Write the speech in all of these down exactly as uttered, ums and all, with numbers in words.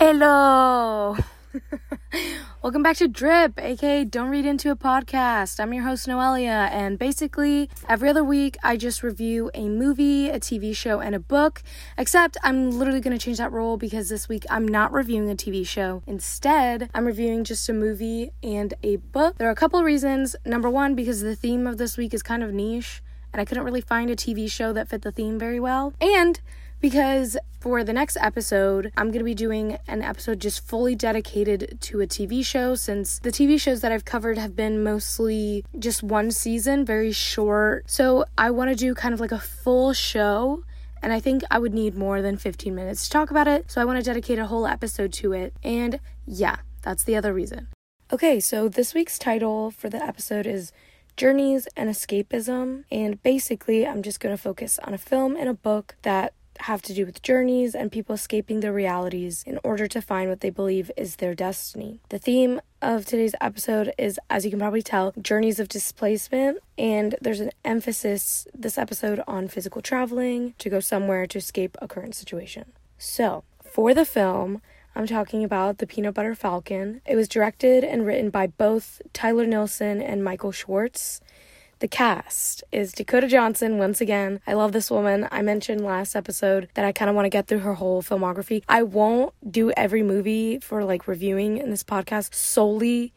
Hello! Welcome back to Drip, aka Don't Read Into a Podcast. I'm your host, Noelia, and basically every other week I just review a movie, a T V show, and a book, except I'm literally going to change that rule because this week I'm not reviewing a T V show. Instead, I'm reviewing just a movie and a book. There are a couple reasons. Number one, because the theme of this week is kind of niche, and I couldn't really find a T V show that fit the theme very well. And because for the next episode, I'm going to be doing an episode just fully dedicated to a T V show, since the T V shows that I've covered have been mostly just one season, very short. So I want to do kind of like a full show, and I think I would need more than fifteen minutes to talk about it. So I want to dedicate a whole episode to it. And yeah, that's the other reason. Okay, so this week's title for the episode is Journeys and Escapism. And basically, I'm just going to focus on a film and a book that have to do with journeys and people escaping their realities in order to find what they believe is their destiny. The theme of today's episode is, as you can probably tell, journeys of displacement, and there's an emphasis this episode on physical traveling to go somewhere to escape a current situation. So, for the film, I'm talking about The Peanut Butter Falcon. It was directed and written by both Tyler Nilson and Michael Schwartz. The cast is Dakota Johnson, once again. I love this woman. I mentioned last episode that I kind of want to get through her whole filmography. I won't do every movie for, like, reviewing in this podcast solely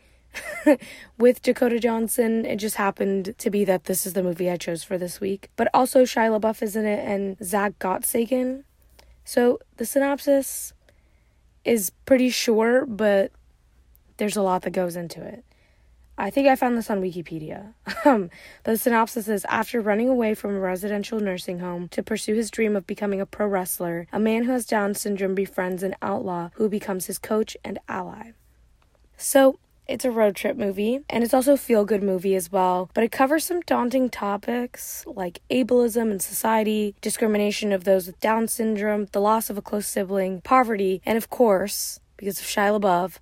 with Dakota Johnson. It just happened to be that this is the movie I chose for this week. But also Shia LaBeouf is in it, and Zack Gottsagen. So the synopsis is pretty short, but there's a lot that goes into it. I think I found this on Wikipedia. Um, the synopsis is, after running away from a residential nursing home to pursue his dream of becoming a pro wrestler, a man who has Down syndrome befriends an outlaw who becomes his coach and ally. So, it's a road trip movie, and it's also a feel-good movie as well, but it covers some daunting topics like ableism in society, discrimination of those with Down syndrome, the loss of a close sibling, poverty, and of course, because of Shia LaBeouf,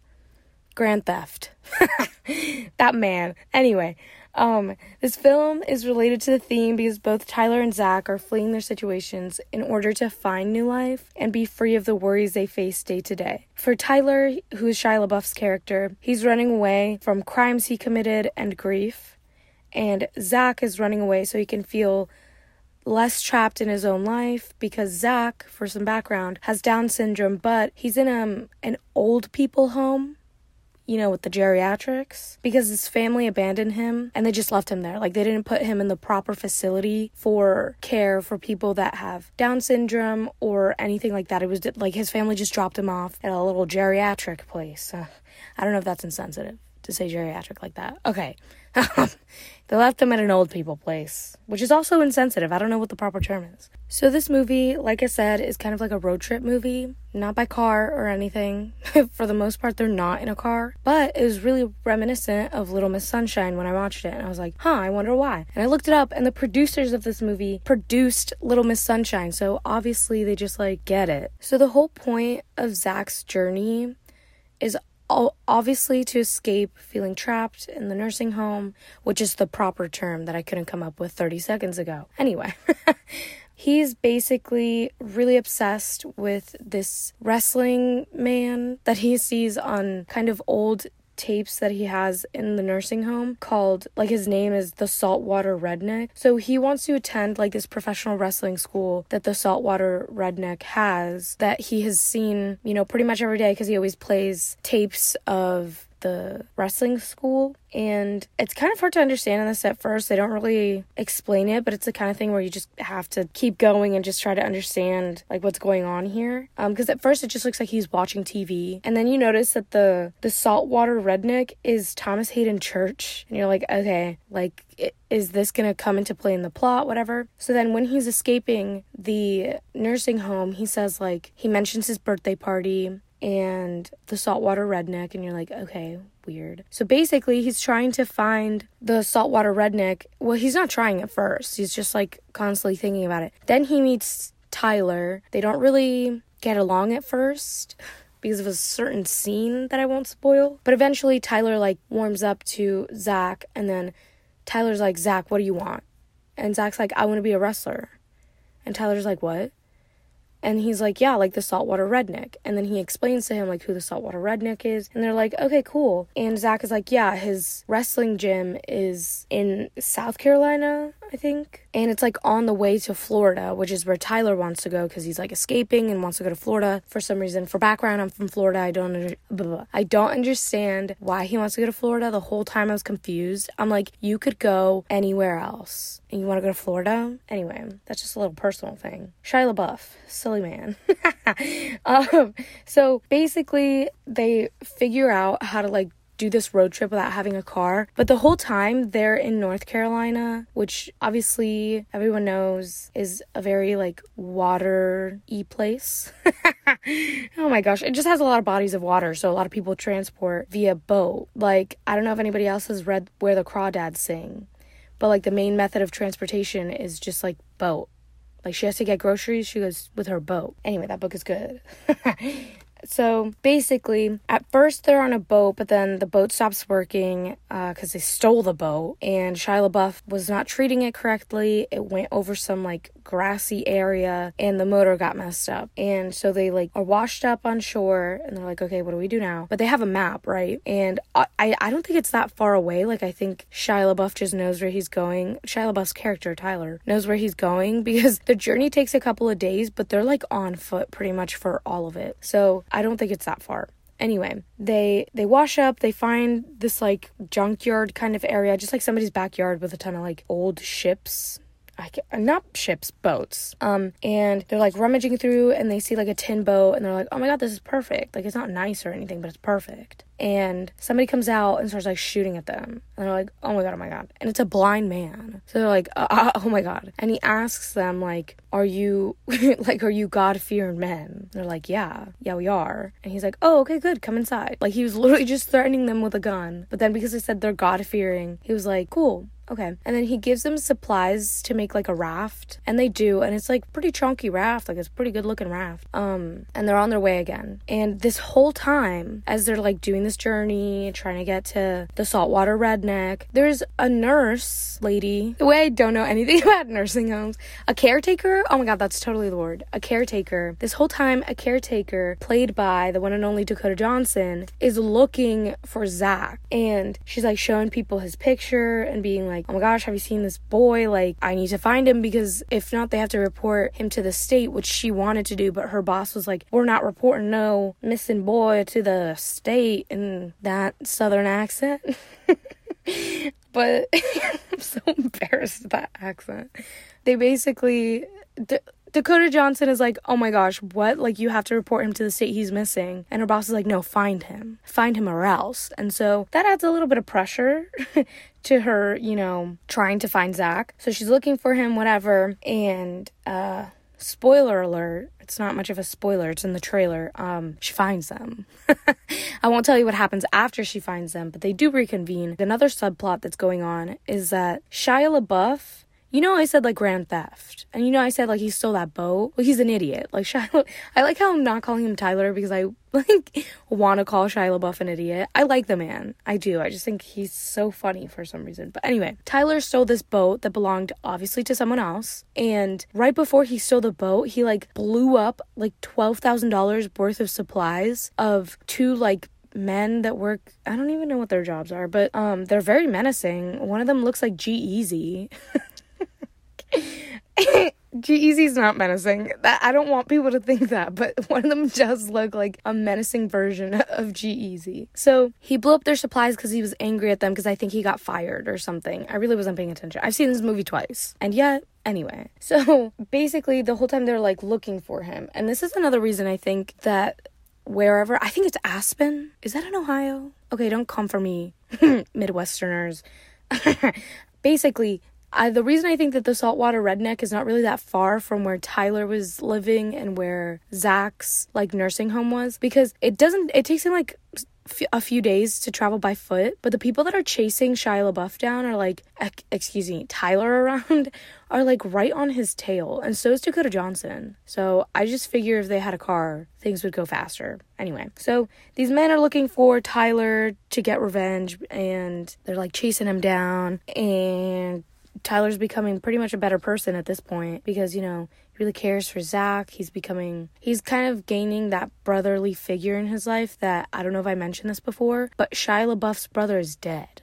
grand theft. That man. Anyway, um, this film is related to the theme because both Tyler and Zach are fleeing their situations in order to find new life and be free of the worries they face day to day. For Tyler, who is Shia LaBeouf's character, he's running away from crimes he committed and grief, and Zach is running away so he can feel less trapped in his own life, because Zach, for some background, has Down syndrome, but he's in um, an old people home, you know, with the geriatrics, because his family abandoned him and they just left him there. Like, they didn't put him in the proper facility for care for people that have Down syndrome or anything like that. It was like his family just dropped him off at a little geriatric place. Uh, I don't know if that's insensitive to say geriatric like that. Okay. They left him at an old people place, which is also insensitive. I don't know what the proper term is. So this movie, like I said, is kind of like a road trip movie, not by car or anything. For the most part, they're not in a car, but it was really reminiscent of Little Miss Sunshine when I watched it, and I was like, huh, I wonder why. And I looked it up, and the producers of this movie produced Little Miss Sunshine, so obviously they just, like, get it. So the whole point of Zach's journey is obviously to escape feeling trapped in the nursing home, which is the proper term that I couldn't come up with thirty seconds ago. Anyway, he's basically really obsessed with this wrestling man that he sees on kind of old tapes that he has in the nursing home called, like, his name is the Saltwater Redneck. So he wants to attend, like, this professional wrestling school that the Saltwater Redneck has, that he has seen, you know, pretty much every day, because he always plays tapes of the wrestling school. And it's kind of hard to understand this at first. They don't really explain it, but it's the kind of thing where you just have to keep going and just try to understand, like, what's going on here. Um, because at first it just looks like he's watching T V, and then you notice that the the Saltwater Redneck is Thomas Hayden Church, and you're like, okay, like, it, is this gonna come into play in the plot, whatever? So then when he's escaping the nursing home, he says, like, he mentions his birthday party and the Saltwater Redneck, and you're like, okay, weird. So basically, he's trying to find the Saltwater Redneck. Well, he's not trying at first. He's just, like, constantly thinking about it. Then he meets Tyler. They don't really get along at first because of a certain scene that I won't spoil. But eventually, Tyler, like, warms up to Zach, and then Tyler's like, Zach, what do you want? And Zach's like, I want to be a wrestler. And Tyler's like, what? And he's like, yeah, like the Saltwater Redneck. And then he explains to him, like, who the Saltwater Redneck is. And they're like, okay, cool. And Zach is like, yeah, his wrestling gym is in South Carolina, I think. And it's, like, on the way to Florida, which is where Tyler wants to go because he's, like, escaping and wants to go to Florida for some reason. For background, I'm from Florida. I don't under- blah, blah, blah. I don't understand why he wants to go to Florida. The whole time I was confused. I'm like, you could go anywhere else. And you want to go to Florida? Anyway, that's just a little personal thing. Shia LaBeouf. So man. um, so basically they figure out how to like do this road trip without having a car, but the whole time they're in North Carolina, which obviously everyone knows is a very like water-y place. Oh my gosh, it just has a lot of bodies of water, so a lot of people transport via boat. Like, I don't know if anybody else has read Where the Crawdads Sing, but like the main method of transportation is just like boat. Like, she has to get groceries, she goes with her boat. Anyway, that book is good. So, basically, at first they're on a boat, but then the boat stops working because uh, they stole the boat. And Shia LaBeouf was not treating it correctly. It went over some, like, grassy area, and the motor got messed up. And so they, like, are washed up on shore, and they're like, okay, what do we do now? But they have a map, right? And I, I, I don't think it's that far away. Like, I think Shia LaBeouf just knows where he's going. Shia LaBeouf's character, Tyler, knows where he's going because the journey takes a couple of days, but they're, like, on foot pretty much for all of it. So I don't think it's that far. Anyway, they they wash up, they find this like junkyard kind of area, just like somebody's backyard with a ton of like old ships. I can't, not ships, boats. Um, and they're like rummaging through and they see like a tin boat and they're like, oh my god, this is perfect. Like, it's not nice or anything, but it's perfect. And somebody comes out and starts like shooting at them. And they're like, oh my god, oh my god. And it's a blind man. So they're like, uh, uh, oh my god. And he asks them like, are you, like, are you God-fearing men? And they're like, yeah, yeah, we are. And he's like, oh, okay, good, come inside. Like, he was literally just threatening them with a gun. But then because they said they're God-fearing, he was like, cool. Okay. And then he gives them supplies to make like a raft, and they do, and it's like pretty chunky raft, like it's pretty good looking raft. Um, and they're on their way again. And this whole time, as they're like doing this journey, trying to get to the Saltwater Redneck, there's a nurse lady. The way I don't know anything about nursing homes, a caretaker. Oh my god, that's totally the word. A caretaker. This whole time, a caretaker played by the one and only Dakota Johnson is looking for Zach, and she's like showing people his picture and being like, oh my gosh, have you seen this boy? Like, I need to find him, because if not, they have to report him to the state, which she wanted to do, but her boss was like, we're not reporting no missing boy to the state, in that southern accent. But I'm so embarrassed with that accent. They basically... D- Dakota Johnson is like, oh my gosh, what? Like, you have to report him to the state, he's missing. And her boss is like, no, find him. Find him or else. And so that adds a little bit of pressure to her, you know, trying to find Zach. So she's looking for him, whatever. And, uh, spoiler alert, it's not much of a spoiler, it's in the trailer. Um, she finds them. I won't tell you what happens after she finds them, but they do reconvene. Another subplot that's going on is that Shia LaBeouf... You know, I said, like, grand theft. And you know, I said, like, he stole that boat. Well, he's an idiot. Like, Shia... I like how I'm not calling him Tyler because I, like, want to call Shia LaBeouf an idiot. I like the man. I do. I just think he's so funny for some reason. But anyway, Tyler stole this boat that belonged, obviously, to someone else. And right before he stole the boat, he, like, blew up, like, twelve thousand dollars worth of supplies of two, like... men that work, I don't even know what their jobs are, but um they're very menacing. One of them looks like G-Eazy. G-Eazy's not menacing. That I don't want people to think that, but one of them does look like a menacing version of G-Eazy. So he blew up their supplies because he was angry at them, because I think he got fired or something. I really wasn't paying attention. I've seen this movie twice, and yet... Anyway, so basically the whole time they're like looking for him, and this is another reason I think that wherever, I think it's Aspen. Is that in Ohio? Okay, don't come for me, Midwesterners. Basically, I, the reason I think that the Saltwater Redneck is not really that far from where Tyler was living and where Zach's, like, nursing home was, because it doesn't, it takes him, like, f- a few days to travel by foot, but the people that are chasing Shia LaBeouf down are, like, ec- excuse me, Tyler around are, like, right on his tail, and so is Dakota Johnson. So I just figure if they had a car, things would go faster. Anyway, so these men are looking for Tyler to get revenge, and they're, like, chasing him down, and Tyler's becoming pretty much a better person at this point because, you know, he really cares for Zach. He's becoming, he's kind of gaining that brotherly figure in his life that, I don't know if I mentioned this before, but Shia LaBeouf's brother is dead.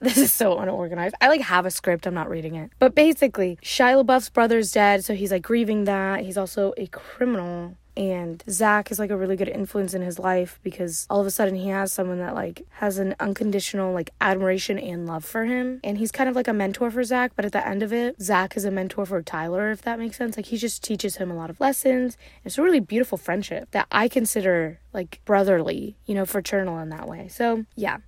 This is so unorganized. I, like, have a script. I'm not reading it. But basically, Shia LaBeouf's brother's dead, so he's, like, grieving that. He's also a criminal. And Zach is, like, a really good influence in his life because all of a sudden he has someone that, like, has an unconditional, like, admiration and love for him. And he's kind of like a mentor for Zach, but at the end of it, Zach is a mentor for Tyler, if that makes sense. Like, he just teaches him a lot of lessons. It's a really beautiful friendship that I consider, like, brotherly, you know, fraternal in that way. So, yeah.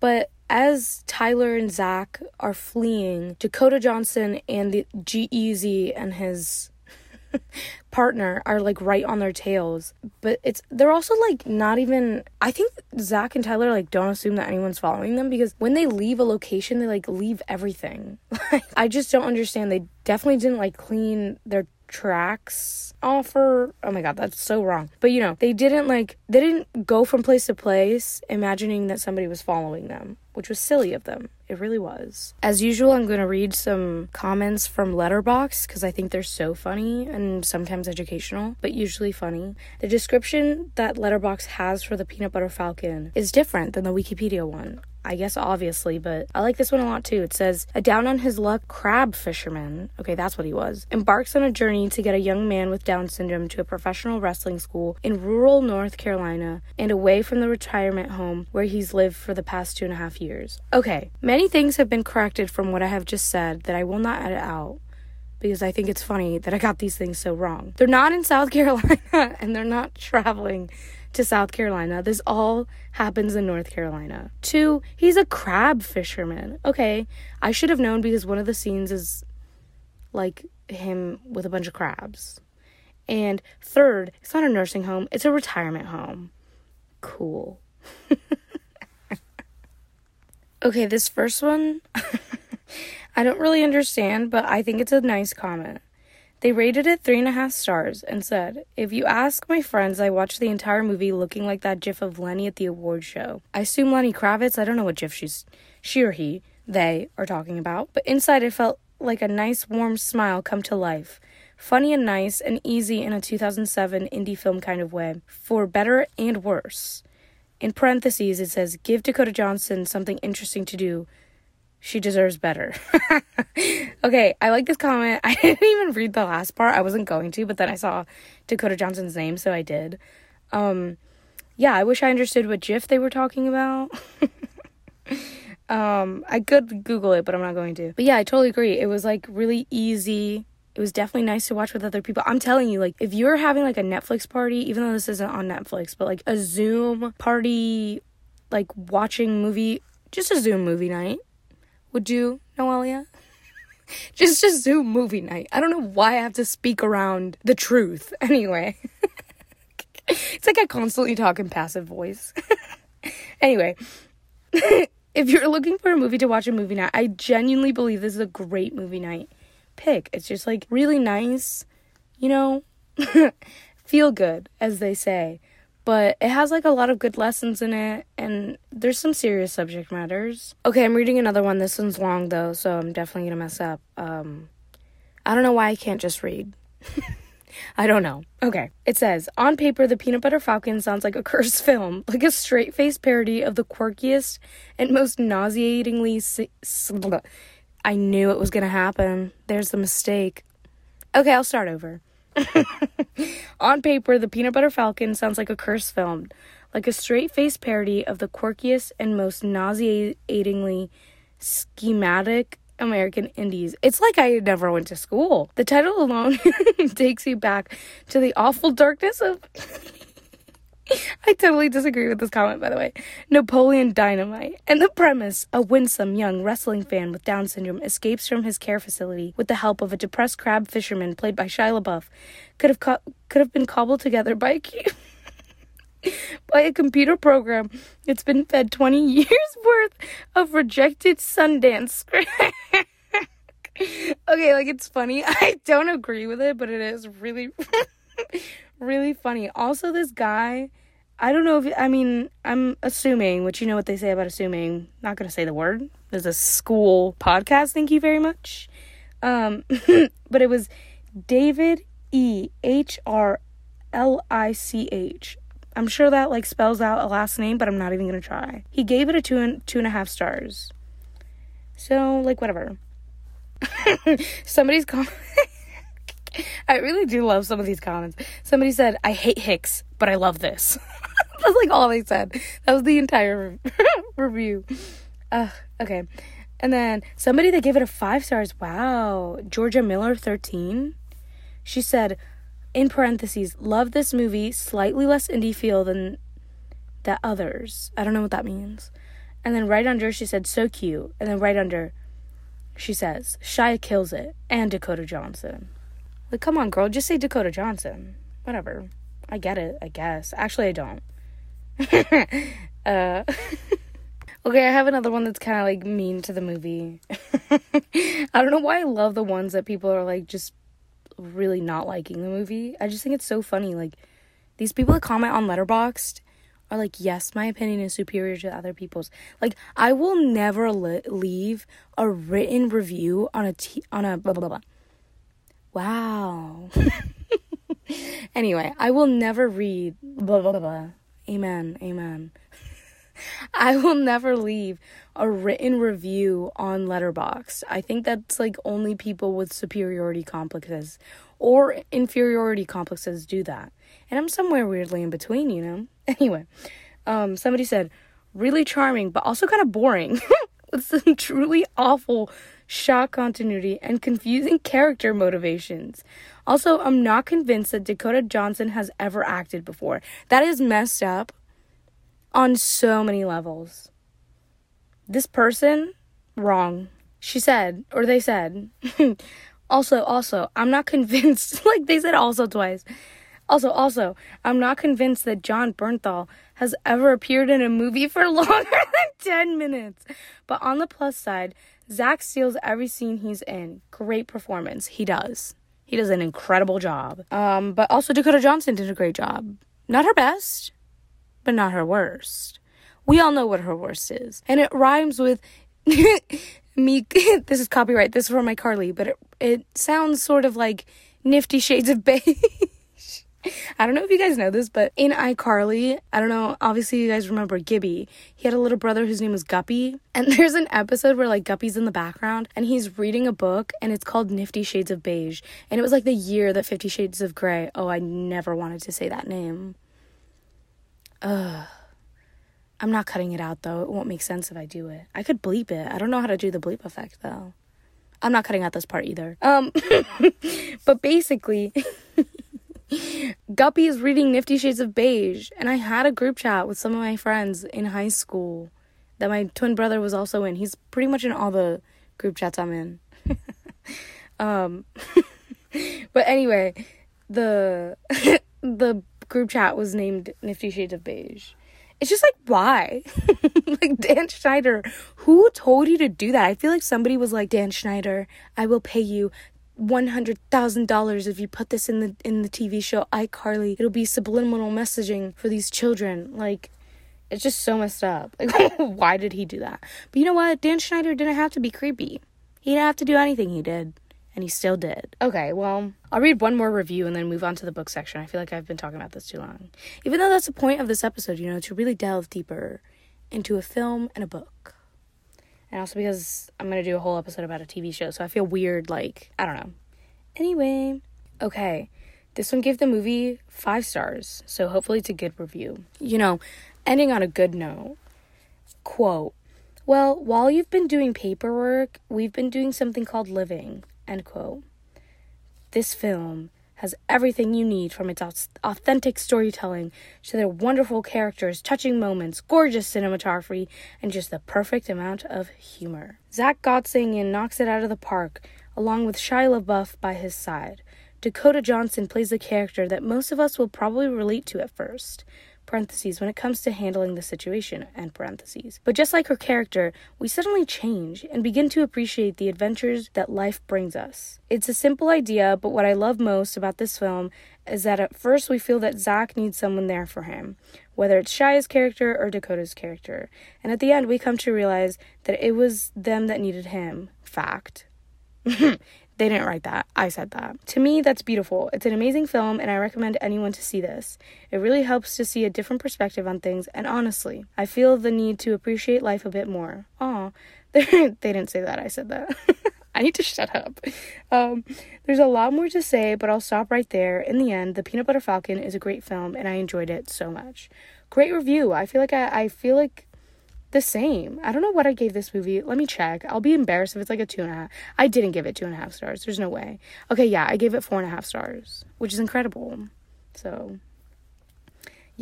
But as Tyler and Zach are fleeing, Dakota Johnson and the G E Z and his partner are, like, right on their tails, but it's they're also, like, not even, I think Zach and Tyler, like, don't assume that anyone's following them, because when they leave a location, they, like, leave everything. Like, I just don't understand. They definitely didn't, like, clean their tracks off, or, oh my god, that's so wrong, but, you know, they didn't, like, they didn't go from place to place imagining that somebody was following them, which was silly of them. It really was. As usual, I'm going to read some comments from Letterboxd because I think they're so funny and sometimes educational, but usually funny. The description that Letterboxd has for the Peanut Butter Falcon is different than the Wikipedia one. I guess obviously, but I like this one a lot too. It says, a down-on-his-luck crab fisherman, okay, that's what he was, embarks on a journey to get a young man with Down syndrome to a professional wrestling school in rural North Carolina and away from the retirement home where he's lived for the past two and a half years. Okay, many things have been corrected from what I have just said that I will not edit out, because I think it's funny that I got these things so wrong. They're not in South Carolina, and they're not traveling to South Carolina. This all happens in North Carolina. Two, he's a crab fisherman. Okay, I should have known, because one of the scenes is, like, him with a bunch of crabs. And third, it's not a nursing home, it's a retirement home. Cool. Okay, this first one, I don't really understand, but I think it's a nice comment. They rated it three and a half stars and said, if you ask my friends, I watched the entire movie looking like that gif of Lenny at the award show. I assume Lenny Kravitz. I don't know what gif she's, she or he, they are talking about. But inside, it felt like a nice warm smile come to life. Funny and nice and easy in a two thousand seven indie film kind of way, for better and worse. In parentheses, it says, give Dakota Johnson something interesting to do. She deserves better. Okay, I like this comment. I didn't even read the last part. I wasn't going to, but then I saw Dakota Johnson's name, so I did. Um, yeah, I wish I understood what GIF they were talking about. um, I could Google it, but I'm not going to. But yeah, I totally agree. It was, like, really easy. It was definitely nice to watch with other people. I'm telling you, like, if you're having, like, a Netflix party, even though this isn't on Netflix, but, like, a Zoom party, like, watching movie, just a Zoom movie night. Would you, Noelia? just a Zoom movie night. I don't know why I have to speak around the truth. Anyway. It's like I constantly talk in passive voice. Anyway. If you're looking for a movie to watch a movie night, I genuinely believe this is a great movie night pick. It's just, like, really nice, you know, feel good, as they say, but it has, like, a lot of good lessons in it, and there's some serious subject matters. Okay, I'm reading another one. This one's long, though, so I'm definitely gonna mess up. um I don't know why I can't just read. I don't know. Okay. It says, on paper, The Peanut Butter Falcon sounds like a cursed film, like a straight-faced parody of the quirkiest and most nauseatingly si- sl- I knew it was going to happen. There's the mistake. Okay, I'll start over. On paper, The Peanut Butter Falcon sounds like a curse film, like a straight-faced parody of the quirkiest and most nauseatingly schematic American indies. It's like I never went to school. The title alone takes you back to the awful darkness of... I totally disagree with this comment, by the way. Napoleon Dynamite. And the premise, a winsome young wrestling fan with Down syndrome escapes from his care facility with the help of a depressed crab fisherman played by Shia LaBeouf, could have co- could have been cobbled together by a cube. By a computer program that's been fed twenty years worth of rejected Sundance script. Okay, like, it's funny. I don't agree with it, but it is really... really funny. Also, this guy I don't know if, I mean, I'm assuming, which you know what they say about assuming. Not going to say the word. There's a school podcast, thank you very much. Um, but it was David E. H R L I C H. I'm sure that, like, spells out a last name, but I'm not even going to try. He gave it a two and, two and a half stars. So, like, whatever. Somebody's comment. I really do love some of these comments. Somebody said, I hate Hicks, but I love this. That's, like, all they said. That was the entire re- review. Uh, okay. And then somebody that gave it a five stars. Wow. Georgia Miller, thirteen. She said, in parentheses, love this movie, slightly less indie feel than the others. I don't know what that means. And then right under, she said, so cute. And then right under, she says, Shia kills it. And Dakota Johnson. Like, come on, girl. Just say Dakota Johnson. Whatever. I get it, I guess. Actually, I don't. uh, okay, I have another one that's kind of, like, mean to the movie. I don't know why I love the ones that people are, like, just really not liking the movie. I just think it's so funny. Like, these people that comment on Letterboxd are like, yes, my opinion is superior to other people's. Like, I will never li- leave a written review on a t- on a blah blah blah. Wow. Anyway, I will never read blah blah blah. Amen, amen. I will never leave a written review on Letterboxd. I think that's, like, only people with superiority complexes or inferiority complexes do that. And I'm somewhere weirdly in between, you know? Anyway, um, somebody said, really charming, but also kind of boring. With some truly awful shock continuity and confusing character motivations. Also, I'm not convinced that Dakota Johnson has ever acted before. That is messed up. On so many levels. This person, wrong. She said, or they said, also, also, I'm not convinced, like they said also twice. Also, also, I'm not convinced that John Bernthal has ever appeared in a movie for longer than ten minutes. But on the plus side, Zach steals every scene he's in. Great performance. He does. He does an incredible job. Um, but also Dakota Johnson did a great job. Not her best, but not her worst. We all know what her worst is. And it rhymes with me. This is copyright. This is from my Carly. But it, it sounds sort of like Nifty Shades of Beige. I don't know if you guys know this, but in iCarly, I don't know, obviously you guys remember Gibby. He had a little brother whose name was Guppy. And there's an episode where, like, Guppy's in the background and he's reading a book and it's called Nifty Shades of Beige. And it was, like, the year that Fifty Shades of Grey. Oh, I never wanted to say that name. Ugh. I'm not cutting it out, though. It won't make sense if I do it. I could bleep it. I don't know how to do the bleep effect, though. I'm not cutting out this part either. Um, but basically, Guppy is reading Nifty Shades of Beige. And I had a group chat with some of my friends in high school that my twin brother was also in. He's pretty much in all the group chats I'm in. um, but anyway, the the... group chat was named Nifty Shades of Beige. It's just like, why? Like, Dan Schneider, who told you to do that? I feel like somebody was like, Dan Schneider, I will pay you one hundred thousand dollars if you put this in the in the T V show iCarly. It'll be subliminal messaging for these children. Like, it's just so messed up. Like, why did he do that? But you know what? Dan Schneider didn't have to be creepy. He didn't have to do anything he did. And he still did. Okay, well, I'll read one more review and then move on to the book section. I feel like I've been talking about this too long. Even though that's the point of this episode, you know, to really delve deeper into a film and a book. And also because I'm going to do a whole episode about a T V show, so I feel weird, like, I don't know. Anyway, okay, this one gave the movie five stars, so hopefully it's a good review. You know, ending on a good note, quote, well, while you've been doing paperwork, we've been doing something called living. End quote. This film has everything you need, from its authentic storytelling to their wonderful characters, touching moments, gorgeous cinematography, and just the perfect amount of humor. Zack Gottsagen knocks it out of the park, along with Shia LaBeouf by his side. Dakota Johnson plays a character that most of us will probably relate to at first. parentheses, when it comes to handling the situation, end parentheses. But just like her character, we suddenly change and begin to appreciate the adventures that life brings us. It's a simple idea, but what I love most about this film is that at first we feel that Zach needs someone there for him, whether it's Shia's character or Dakota's character. And at the end, we come to realize that it was them that needed him. Fact. They didn't write that. I said that. To me, that's beautiful. It's an amazing film, and I recommend anyone to see this. It really helps to see a different perspective on things, and honestly, I feel the need to appreciate life a bit more. Aw, they didn't say that. I said that. I need to shut up. Um, there's a lot more to say, but I'll stop right there. In the end, The Peanut Butter Falcon is a great film, and I enjoyed it so much. Great review. I feel like I, I feel like... the same. I don't know what I gave this movie. Let me check. I'll be embarrassed if it's like a two and a half. I didn't give it two and a half stars. There's no way. Okay, yeah, I gave it four and a half stars, which is incredible. So,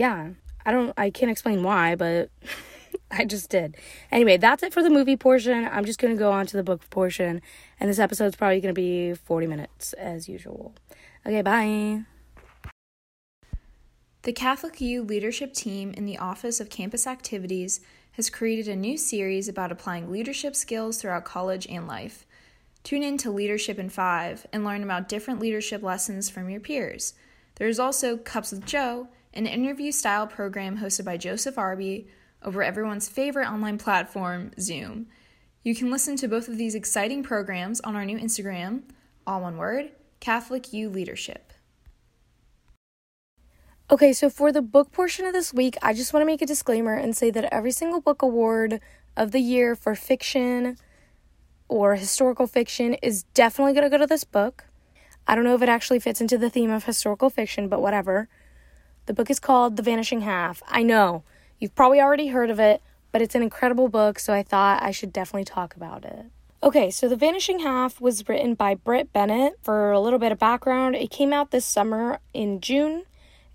yeah. I don't, I can't explain why, but I just did. Anyway, that's it for the movie portion. I'm just going to go on to the book portion, and this episode's probably going to be forty minutes as usual. Okay, bye. The Catholic U leadership team in the Office of Campus Activities has created a new series about applying leadership skills throughout college and life. Tune in to Leadership in Five and learn about different leadership lessons from your peers. There is also Cups with Joe, an interview-style program hosted by Joseph Arby over everyone's favorite online platform, Zoom. You can listen to both of these exciting programs on our new Instagram, all one word, Catholic U Leadership. Okay, so for the book portion of this week, I just want to make a disclaimer and say that every single book award of the year for fiction or historical fiction is definitely going to go to this book. I don't know if it actually fits into the theme of historical fiction, but whatever. The book is called The Vanishing Half. I know, you've probably already heard of it, but it's an incredible book, so I thought I should definitely talk about it. Okay, so The Vanishing Half was written by Britt Bennett. For a little bit of background, it came out this summer in June.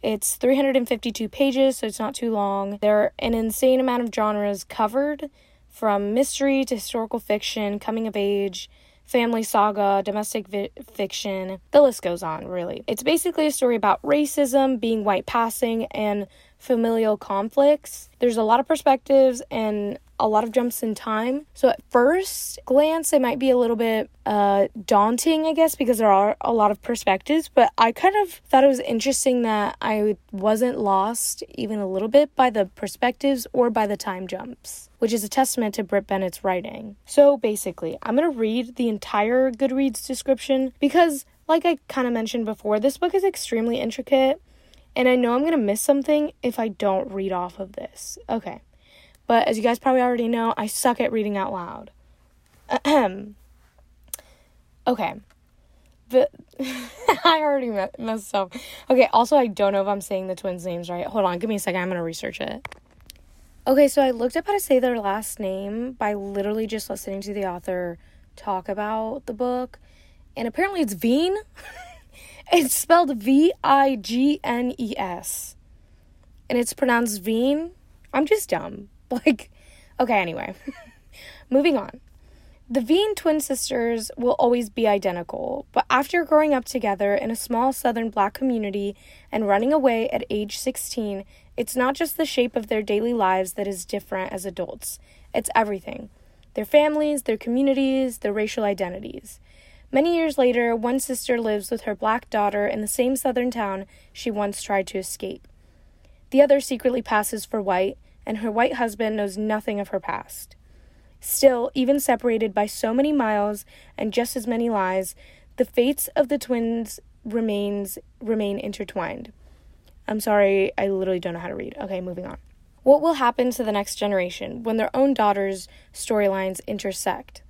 It's three hundred fifty-two pages, so it's not too long. There are an insane amount of genres covered, from mystery to historical fiction, coming of age, family saga, domestic vi- fiction. The list goes on, really. It's basically a story about racism, being white passing, and familial conflicts. There's a lot of perspectives and a lot of jumps in time. So at first glance, it might be a little bit uh, daunting, I guess, because there are a lot of perspectives. But I kind of thought it was interesting that I wasn't lost even a little bit by the perspectives or by the time jumps, which is a testament to Britt Bennett's writing. So basically, I'm going to read the entire Goodreads description because, like I kind of mentioned before, this book is extremely intricate. And I know I'm going to miss something if I don't read off of this. Okay. But as you guys probably already know, I suck at reading out loud. Ahem. Okay. The- I already messed up. Okay, also, I don't know if I'm saying the twins' names right. Hold on, give me a second. I'm going to research it. Okay, so I looked up how to say their last name by literally just listening to the author talk about the book. And apparently it's Vignes. It's spelled V I G N E S. And it's pronounced Veen. I'm just dumb. Like, okay, anyway. Moving on. The Veen twin sisters will always be identical, but after growing up together in a small southern black community and running away at age sixteen, it's not just the shape of their daily lives that is different as adults. It's everything. Their families, their communities, their racial identities. Many years later, one sister lives with her black daughter in the same southern town she once tried to escape. The other secretly passes for white, and her white husband knows nothing of her past. Still, even separated by so many miles and just as many lies, the fates of the twins remains remain intertwined. I'm sorry, I literally don't know how to read. Okay, moving on. What will happen to the next generation when their own daughters' storylines intersect?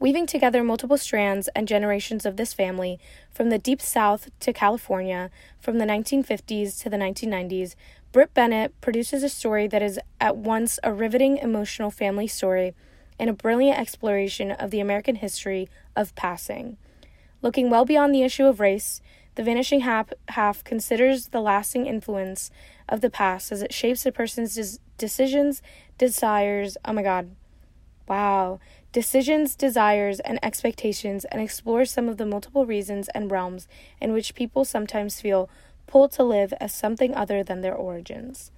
Weaving together multiple strands and generations of this family, from the Deep South to California, from the nineteen fifties to the nineteen nineties, Britt Bennett produces a story that is at once a riveting emotional family story and a brilliant exploration of the American history of passing. Looking well beyond the issue of race, The Vanishing Half, half considers the lasting influence of the past as it shapes a person's des- decisions, desires, oh my god, wow, decisions, desires, and expectations, and explore some of the multiple reasons and realms in which people sometimes feel pulled to live as something other than their origins.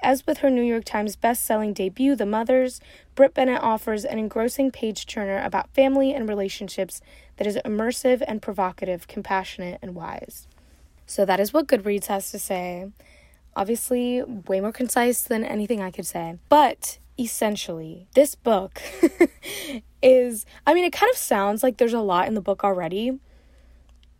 As with her New York Times best-selling debut, The Mothers, Britt Bennett offers an engrossing page-turner about family and relationships that is immersive and provocative, compassionate and wise. So that is what Goodreads has to say. Obviously, way more concise than anything I could say. But, essentially, this book is... I mean, it kind of sounds like there's a lot in the book already,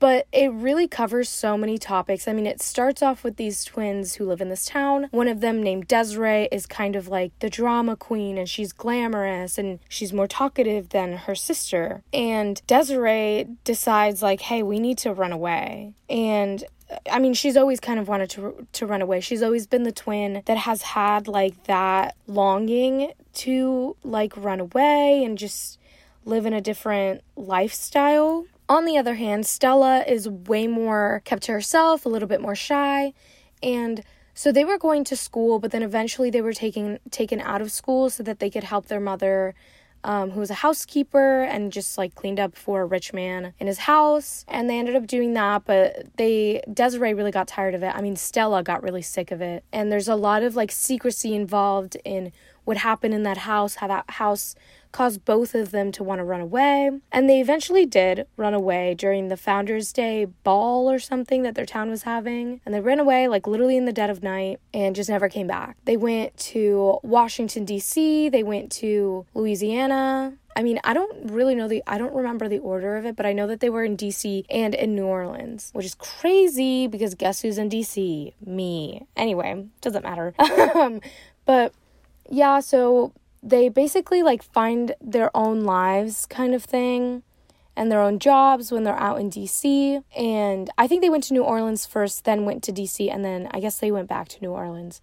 but it really covers so many topics. I mean, it starts off with these twins who live in this town. One of them, named Desiree, is kind of like the drama queen, and she's glamorous, and she's more talkative than her sister. And Desiree decides, like, hey, we need to run away. And, I mean, she's always kind of wanted to to run away. She's always been the twin that has had, like, that longing to, like, run away and just live in a different lifestyle. On the other hand, Stella is way more kept to herself, a little bit more shy, and so they were going to school, but then eventually they were taken taken out of school so that they could help their mother, um, who was a housekeeper and just, like, cleaned up for a rich man in his house, and they ended up doing that, but they, Desiree really got tired of it. I mean, Stella got really sick of it, and there's a lot of, like, secrecy involved in what happened in that house, how that house caused both of them to want to run away. And they eventually did run away during the Founders Day ball or something that their town was having. And they ran away, like, literally in the dead of night, and just never came back. They went to Washington, D C. They went to Louisiana. I mean, I don't really know the... I don't remember the order of it, but I know that they were in D C and in New Orleans, which is crazy because guess who's in D C? Me. Anyway, doesn't matter. But, yeah, so... they basically, like, find their own lives kind of thing and their own jobs when they're out in D C. And I think they went to New Orleans first, then went to D C, and then I guess they went back to New Orleans.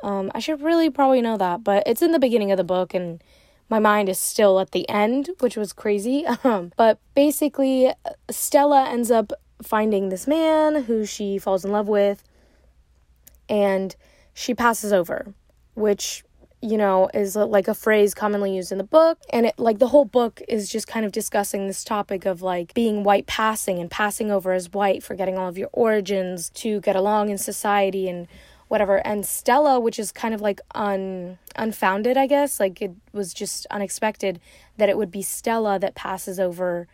Um, I should really probably know that, but it's in the beginning of the book, and my mind is still at the end, which was crazy. But basically, Stella ends up finding this man who she falls in love with, and she passes over, which... you know, is like a phrase commonly used in the book. And it, like, the whole book is just kind of discussing this topic of, like, being white passing and passing over as white, forgetting all of your origins to get along in society and whatever. And Stella, which is kind of like un unfounded, I guess, like, it was just unexpected that it would be Stella that passes over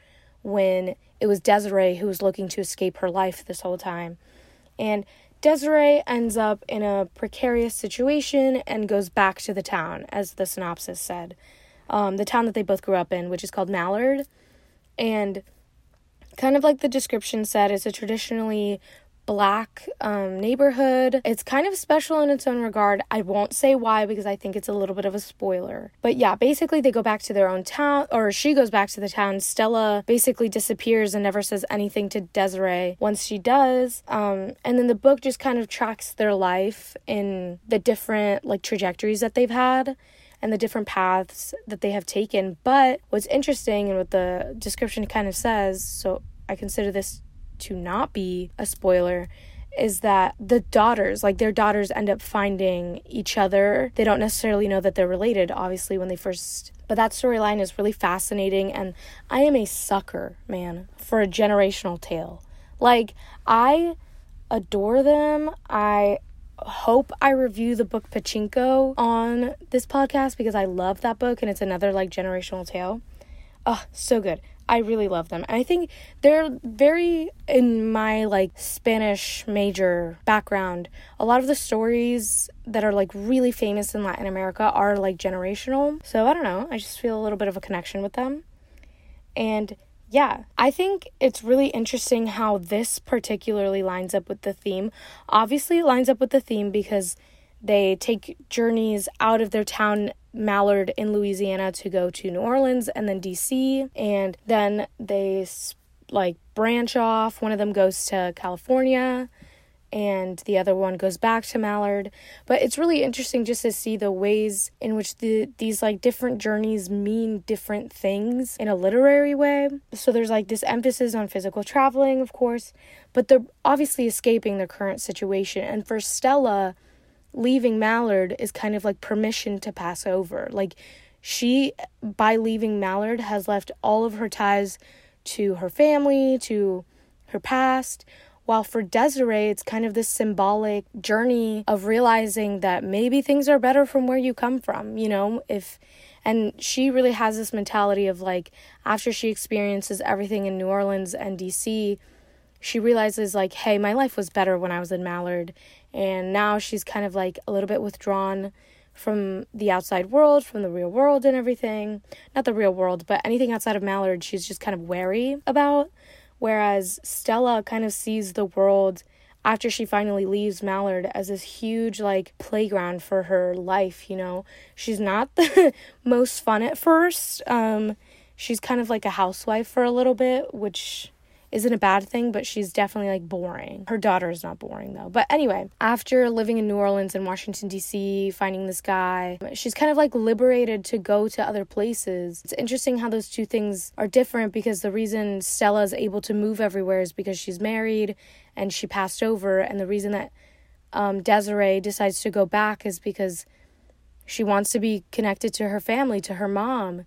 when it was Desiree who was looking to escape her life this whole time. And Desiree ends up in a precarious situation and goes back to the town, as the synopsis said. Um, the town that they both grew up in, which is called Mallard. And kind of like the description said, it's a traditionally black um, neighborhood. It's kind of special in its own regard. I won't say why because I think it's a little bit of a spoiler. But yeah, basically they go back to their own town, or she goes back to the town. Stella basically disappears and never says anything to Desiree once she does. Um, and then the book just kind of tracks their life in the different, like, trajectories that they've had and the different paths that they have taken. But what's interesting and what the description kind of says, so I consider this to not be a spoiler, is that the daughters, like, their daughters end up finding each other. They don't necessarily know that they're related, obviously, when they first... But that storyline is really fascinating, and I am a sucker, man, for a generational tale. Like, I adore them. I hope I review the book Pachinko on this podcast because I love that book, and it's another, like, generational tale. Oh, so good. I really love them. And I think they're very, in my, like, Spanish major background, a lot of the stories that are, like, really famous in Latin America are, like, generational. So, I don't know. I just feel a little bit of a connection with them. And, yeah, I think it's really interesting how this particularly lines up with the theme. Obviously, it lines up with the theme because they take journeys out of their town, Mallard in Louisiana, to go to New Orleans and then D C, and then they, like, branch off. One of them goes to California and the other one goes back to Mallard. But it's really interesting just to see the ways in which the these, like, different journeys mean different things in a literary way. So there's, like, this emphasis on physical traveling, of course, but they're obviously escaping their current situation. And for Stella, leaving Mallard is kind of like permission to pass over. Like, she, by leaving Mallard, has left all of her ties to her family, to her past, While for Desiree, it's kind of this symbolic journey of realizing that maybe things are better from where you come from, you know, if, and she really has this mentality of like, after she experiences everything in New Orleans and D C, she realizes like, hey, my life was better when I was in Mallard. And now she's kind of like a little bit withdrawn from the outside world, from the real world and everything. Not the real world, but anything outside of Mallard, she's just kind of wary about. Whereas Stella kind of sees the world after she finally leaves Mallard as this huge, like, playground for her life, you know? She's not the most fun at first. Um, she's kind of like a housewife for a little bit, which isn't a bad thing, but she's definitely, like, boring. Her daughter is not boring, though. But anyway, after living in New Orleans and Washington, D C, finding this guy, she's kind of, like, liberated to go to other places. It's interesting how those two things are different, because the reason Stella's able to move everywhere is because she's married and she passed over, and the reason that um, Desiree decides to go back is because she wants to be connected to her family, to her mom,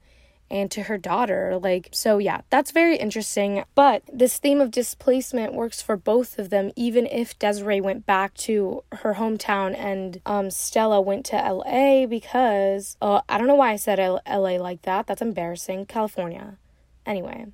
and to her daughter. Like, so yeah, that's very interesting. But this theme of displacement works for both of them, even if Desiree went back to her hometown and um, Stella went to L A, because uh, I don't know why I said L- LA like that. That's embarrassing. California. Anyway.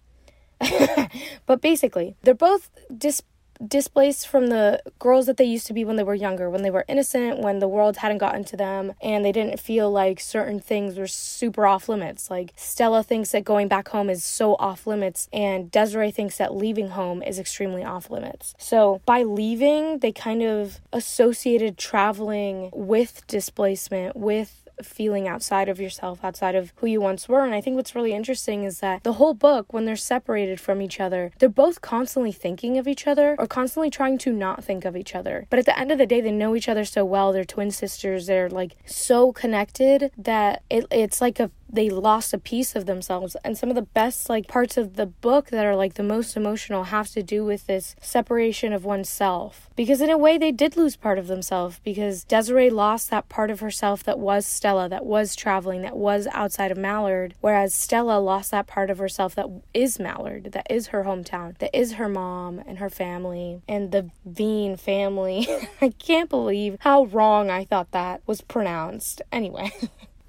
But basically, they're both dis- displaced from the girls that they used to be when they were younger, when they were innocent, when the world hadn't gotten to them, and they didn't feel like certain things were super off limits. Like, Stella thinks that going back home is so off limits, and Desiree thinks that leaving home is extremely off limits. So by leaving, they kind of associated traveling with displacement, with feeling outside of yourself, outside of who you once were. And I think what's really interesting is that the whole book, when they're separated from each other, they're both constantly thinking of each other, or constantly trying to not think of each other. But at the end of the day, they know each other so well. They're twin sisters. They're like so connected that it, it's like a they lost a piece of themselves. And some of the best like parts of the book that are like the most emotional have to do with this separation of oneself, because in a way they did lose part of themselves, because Desiree lost that part of herself that was Stella, that was traveling, that was outside of Mallard, whereas Stella lost that part of herself that is Mallard, that is her hometown, that is her mom and her family and the Vignes family. I can't believe how wrong I thought that was pronounced. Anyway.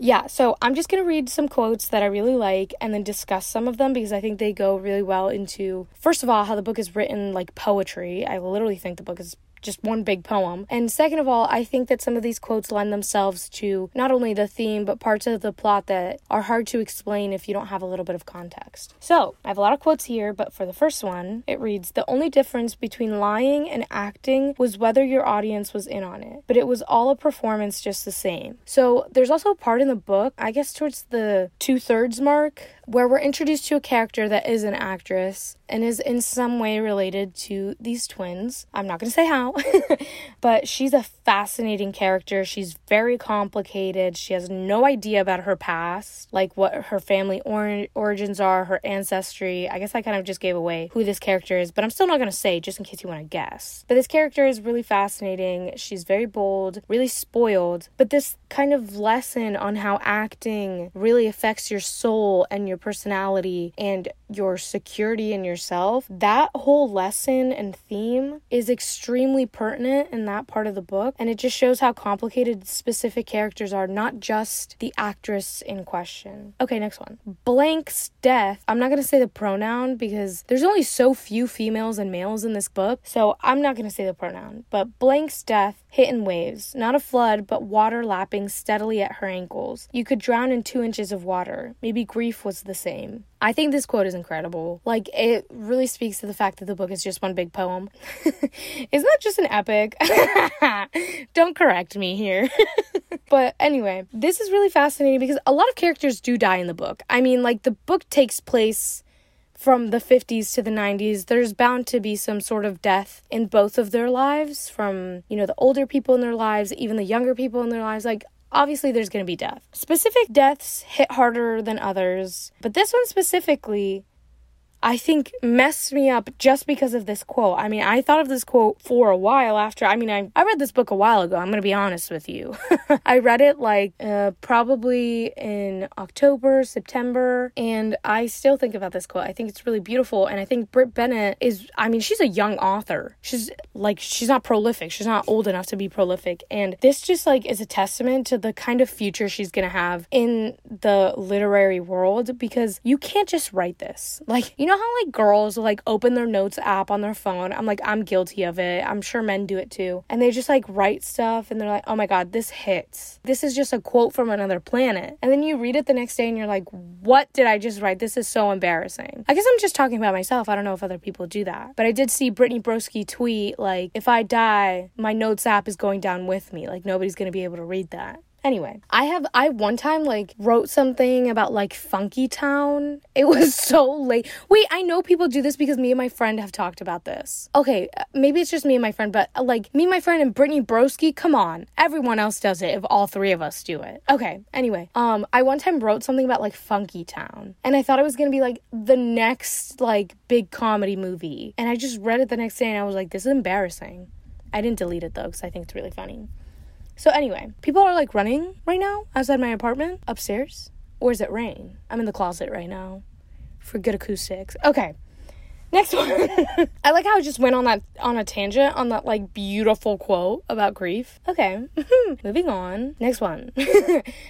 Yeah, so I'm just going to read some quotes that I really like and then discuss some of them, because I think they go really well into, first of all, how the book is written like poetry. I literally think the book is just one big poem. And second of all, I think that some of these quotes lend themselves to not only the theme, but parts of the plot that are hard to explain if you don't have a little bit of context. So, I have a lot of quotes here, but for the first one, it reads, "The only difference between lying and acting was whether your audience was in on it, but it was all a performance just the same." So there's also a part in the book, I guess towards the two-thirds mark, where we're introduced to a character that is an actress and is in some way related to these twins. I'm not going to say how, but she's a fascinating character. She's very complicated. She has no idea about her past, like what her family or- origins are, her ancestry. I guess I kind of just gave away who this character is, but I'm still not going to say, just in case you want to guess. But this character is really fascinating. She's very bold, really spoiled. But this kind of lesson on how acting really affects your soul and your personality and your security in yourself, that whole lesson and theme is extremely pertinent in that part of the book, and it just shows how complicated specific characters are, not just the actress in question. Okay, next one. Blank's death. I'm not gonna say the pronoun because there's only so few females and males in this book, so I'm not gonna say the pronoun, but Blank's death hit in waves, not a flood, but water lapping steadily at her ankles. You could drown in two inches of water. Maybe grief was the same. I think this quote is incredible. Like, it really speaks to the fact that the book is just one big poem. It's not just an epic. Don't correct me here. But anyway, this is really fascinating because a lot of characters do die in the book. I mean, like, the book takes place from the fifties to the nineties. There's bound to be some sort of death in both of their lives, from, you know, the older people in their lives, even the younger people in their lives. Like, obviously, there's going to be death. Specific deaths hit harder than others, but this one specifically, I think, messed me up just because of this quote. I mean, I thought of this quote for a while after. I mean, I, I read this book a while ago. I'm going to be honest with you. I read it like uh, probably in October, September, and I still think about this quote. I think it's really beautiful. And I think Britt Bennett is, I mean, she's a young author. She's like, she's not prolific. She's not old enough to be prolific. And this just like is a testament to the kind of future she's going to have in the literary world, because you can't just write this. Like, you You know how like girls like open their notes app on their phone? I'm like, I'm guilty of it. I'm sure men do it too. And they just like write stuff and they're like, oh my God, this hits. This is just a quote from another planet. And then you read it the next day and you're like, what did I just write? This is so embarrassing. I guess I'm just talking about myself. I don't know if other people do that. But I did see Brittany Broski tweet like, if I die, my notes app is going down with me. Like nobody's going to be able to read that. Anyway, I have, I one time, like, wrote something about, like, Funky Town. It was so late. Wait, I know people do this because me and my friend have talked about this. Okay, maybe it's just me and my friend, but, like, me and my friend and Brittany Broski, come on. Everyone else does it if all three of us do it. Okay, anyway, um, I one time wrote something about, like, Funky Town. And I thought it was gonna be, like, the next, like, big comedy movie. And I just read it the next day and I was like, this is embarrassing. I didn't delete it, though, because I think it's really funny. So anyway, people are like running right now outside my apartment upstairs. Or is it rain? I'm in the closet right now for good acoustics. Okay. Next one. I like how I just went on that on a tangent on that like beautiful quote about grief. Okay. Moving on. Next one.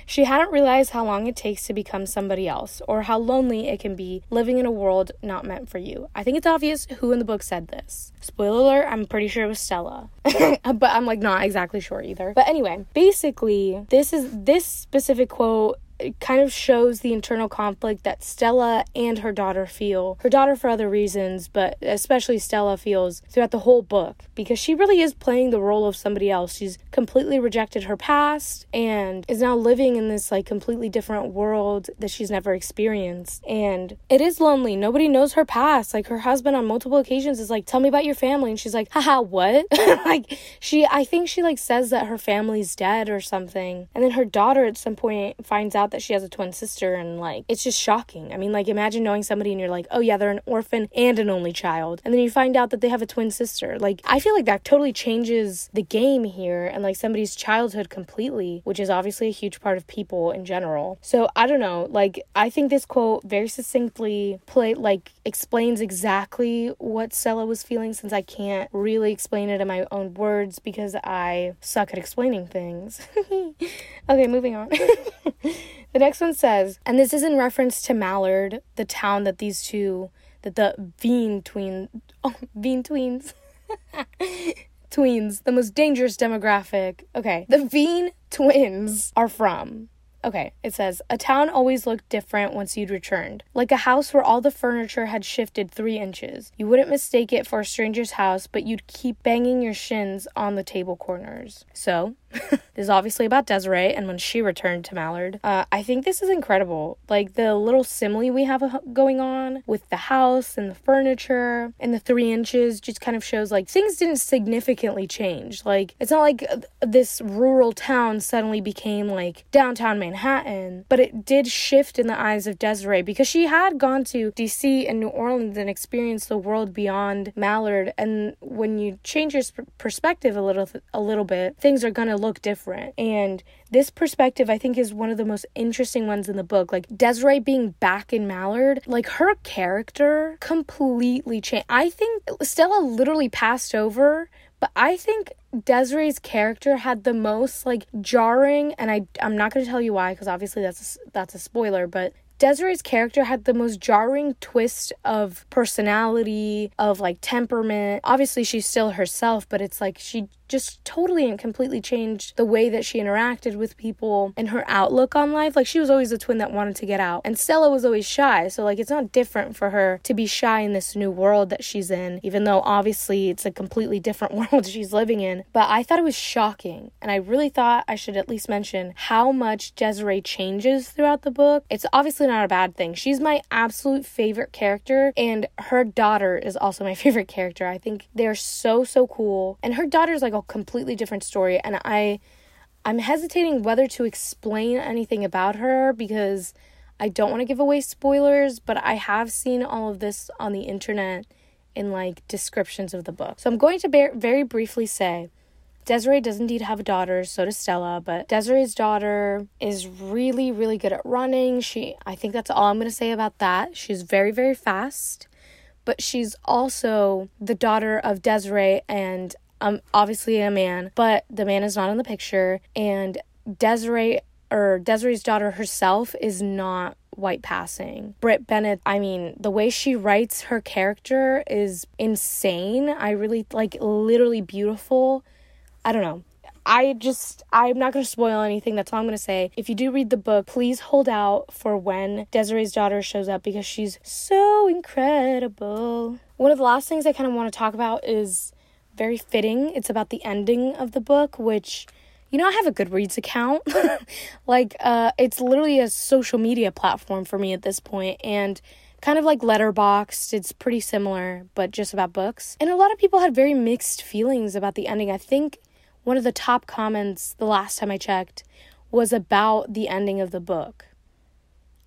She hadn't realized how long it takes to become somebody else or how lonely it can be living in a world not meant for you. I think it's obvious who in the book said this. Spoiler alert, I'm pretty sure it was Stella. But I'm like not exactly sure either. But anyway, basically this is this specific quote. It kind of shows the internal conflict that Stella and her daughter feel. Her daughter for other reasons, but especially Stella feels throughout the whole book because she really is playing the role of somebody else. She's completely rejected her past and is now living in this like completely different world that she's never experienced. And it is lonely. Nobody knows her past. Like her husband on multiple occasions is like, tell me about your family. And she's like, haha, what? Like she, I think she like says that her family's dead or something. And then her daughter at some point finds out that she has a twin sister, and like it's just shocking. I mean, like imagine knowing somebody and you're like, oh yeah, they're an orphan and an only child, and then you find out that they have a twin sister. Like I feel like that totally changes the game here and like somebody's childhood completely, which is obviously a huge part of people in general. So I don't know, like I think this quote very succinctly play like explains exactly what Stella was feeling, since I can't really explain it in my own words because I suck at explaining things. Okay, moving on. The next one says, and this is in reference to Mallard, the town that these two, that the Vignes tween, oh, Vignes tweens, tweens, the most dangerous demographic. Okay, the Vignes twins are from. Okay, it says, a town always looked different once you'd returned, like a house where all the furniture had shifted three inches. You wouldn't mistake it for a stranger's house, but you'd keep banging your shins on the table corners. So, this is obviously about Desiree and when she returned to Mallard. Uh, I think this is incredible. Like, the little simile we have going on with the house and the furniture and the three inches just kind of shows, like, things didn't significantly change. Like, it's not like this rural town suddenly became, like, downtown Manhattan. Manhattan, but it did shift in the eyes of Desiree because she had gone to D C and New Orleans and experienced the world beyond Mallard. And when you change your perspective a little, th- a little bit, things are gonna look different. And this perspective, I think, is one of the most interesting ones in the book. Like, Desiree being back in Mallard, like, her character completely changed. I think Stella literally passed over, but I think Desiree's character had the most, like, jarring, and I, I'm not going to tell you why, because obviously that's a, that's a spoiler, but Desiree's character had the most jarring twist of personality, of, like, temperament. Obviously, she's still herself, but it's, like, she just totally and completely changed the way that she interacted with people and her outlook on life. Like, she was always the twin that wanted to get out, and Stella was always shy, so, like, it's not different for her to be shy in this new world that she's in, even though, obviously, it's a completely different world she's living in. But I thought it was shocking, and I really thought I should at least mention how much Desiree changes throughout the book. It's obviously not a bad thing. She's my absolute favorite character, and her daughter is also my favorite character. I think they're so, so cool, and her daughter's, like, a completely different story, and I I'm hesitating whether to explain anything about her because I don't want to give away spoilers, but I have seen all of this on the internet in, like, descriptions of the book. So I'm going to bear- very briefly say, Desiree does indeed have a daughter, so does Stella, but Desiree's daughter is really, really good at running. She, I think that's all I'm going to say about that. She's very, very fast, but she's also the daughter of Desiree and um, obviously a man, but the man is not in the picture, and Desiree, or Desiree's daughter herself, is not white passing. Britt Bennett, I mean, the way she writes her character is insane. I really, like, literally beautiful. I don't know. I just, I'm not going to spoil anything. That's all I'm going to say. If you do read the book, please hold out for when Desiree's daughter shows up, because she's so incredible. One of the last things I kind of want to talk about is very fitting. It's about the ending of the book, which, you know, I have a Goodreads account. Like, uh, it's literally a social media platform for me at this point, and kind of like Letterboxd, it's pretty similar, but just about books. And a lot of people had very mixed feelings about the ending. I think one of the top comments the last time I checked was about the ending of the book.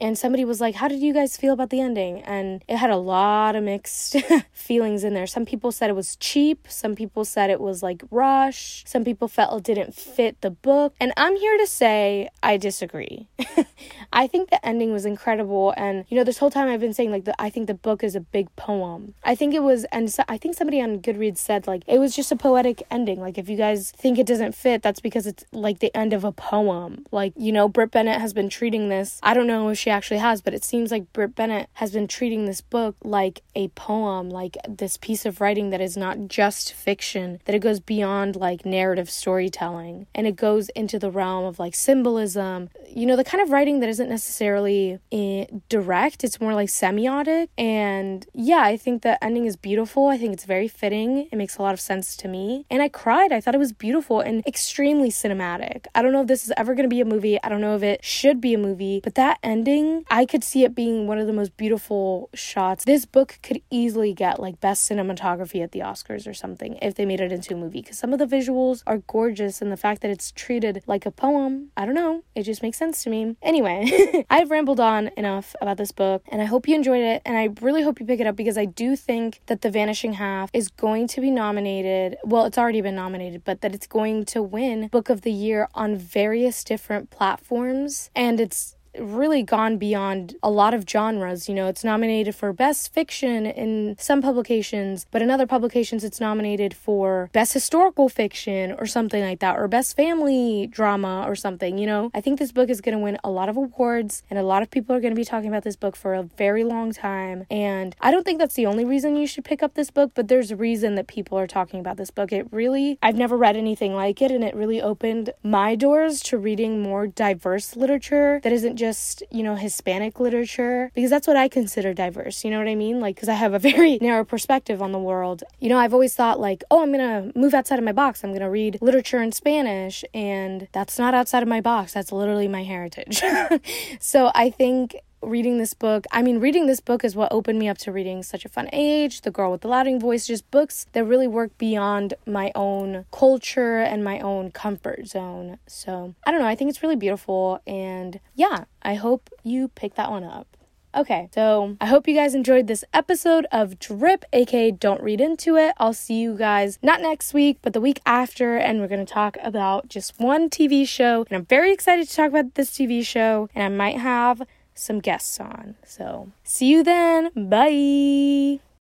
And somebody was like, how did you guys feel about the ending? And it had a lot of mixed feelings in there. Some people said it was cheap. Some people said it was, like, rushed. Some people felt it didn't fit the book. And I'm here to say I disagree. I think the ending was incredible. And, you know, this whole time I've been saying, like, the, I think the book is a big poem. I think it was, and so, I think somebody on Goodreads said, like, it was just a poetic ending. Like, if you guys think it doesn't fit, that's because it's, like, the end of a poem. Like, you know, Britt Bennett has been treating this, I don't know if she actually has, but it seems like Britt Bennett has been treating this book like a poem, like this piece of writing that is not just fiction, that it goes beyond, like, narrative storytelling, and it goes into the realm of, like, symbolism, you know, the kind of writing that isn't necessarily direct, it's more like semiotic. And yeah, I think the ending is beautiful. I think it's very fitting. It makes a lot of sense to me, and I cried. I thought it was beautiful and extremely cinematic. I don't know if this is ever going to be a movie. I don't know if it should be a movie, but that ending, I could see it being one of the most beautiful shots. This book could easily get, like, best cinematography at the Oscars or something if they made it into a movie, because some of the visuals are gorgeous, and the fact that it's treated like a poem, I don't know, it just makes sense to me. Anyway, I've rambled on enough about this book, and I hope you enjoyed it, and I really hope you pick it up, because I do think that The Vanishing Half is going to be nominated, well, it's already been nominated, but that it's going to win Book of the Year on various different platforms, and it's really gone beyond a lot of genres. You know, it's nominated for best fiction in some publications, but in other publications it's nominated for best historical fiction or something like that, or best family drama or something. You know, I think this book is going to win a lot of awards, and a lot of people are going to be talking about this book for a very long time. And I don't think that's the only reason you should pick up this book, but there's a reason that people are talking about this book. It really, I've never read anything like it, and it really opened my doors to reading more diverse literature that isn't just, you know, Hispanic literature, because that's what I consider diverse, you know what I mean? Like, because I have a very narrow perspective on the world. You know, I've always thought, like, oh, I'm gonna move outside of my box, I'm gonna read literature in Spanish, and that's not outside of my box, that's literally my heritage. So I think reading this book, I mean, reading this book is what opened me up to reading Such a Fun Age, The Girl with the Louding Voice, just books that really work beyond my own culture and my own comfort zone. So, I don't know, I think it's really beautiful, and yeah, I hope you pick that one up. Okay, so I hope you guys enjoyed this episode of Drip, aka Don't Read Into It. I'll see you guys not next week, but the week after, and we're going to talk about just one T V show, and I'm very excited to talk about this T V show, and I might have some guests on. So, see you then. Bye.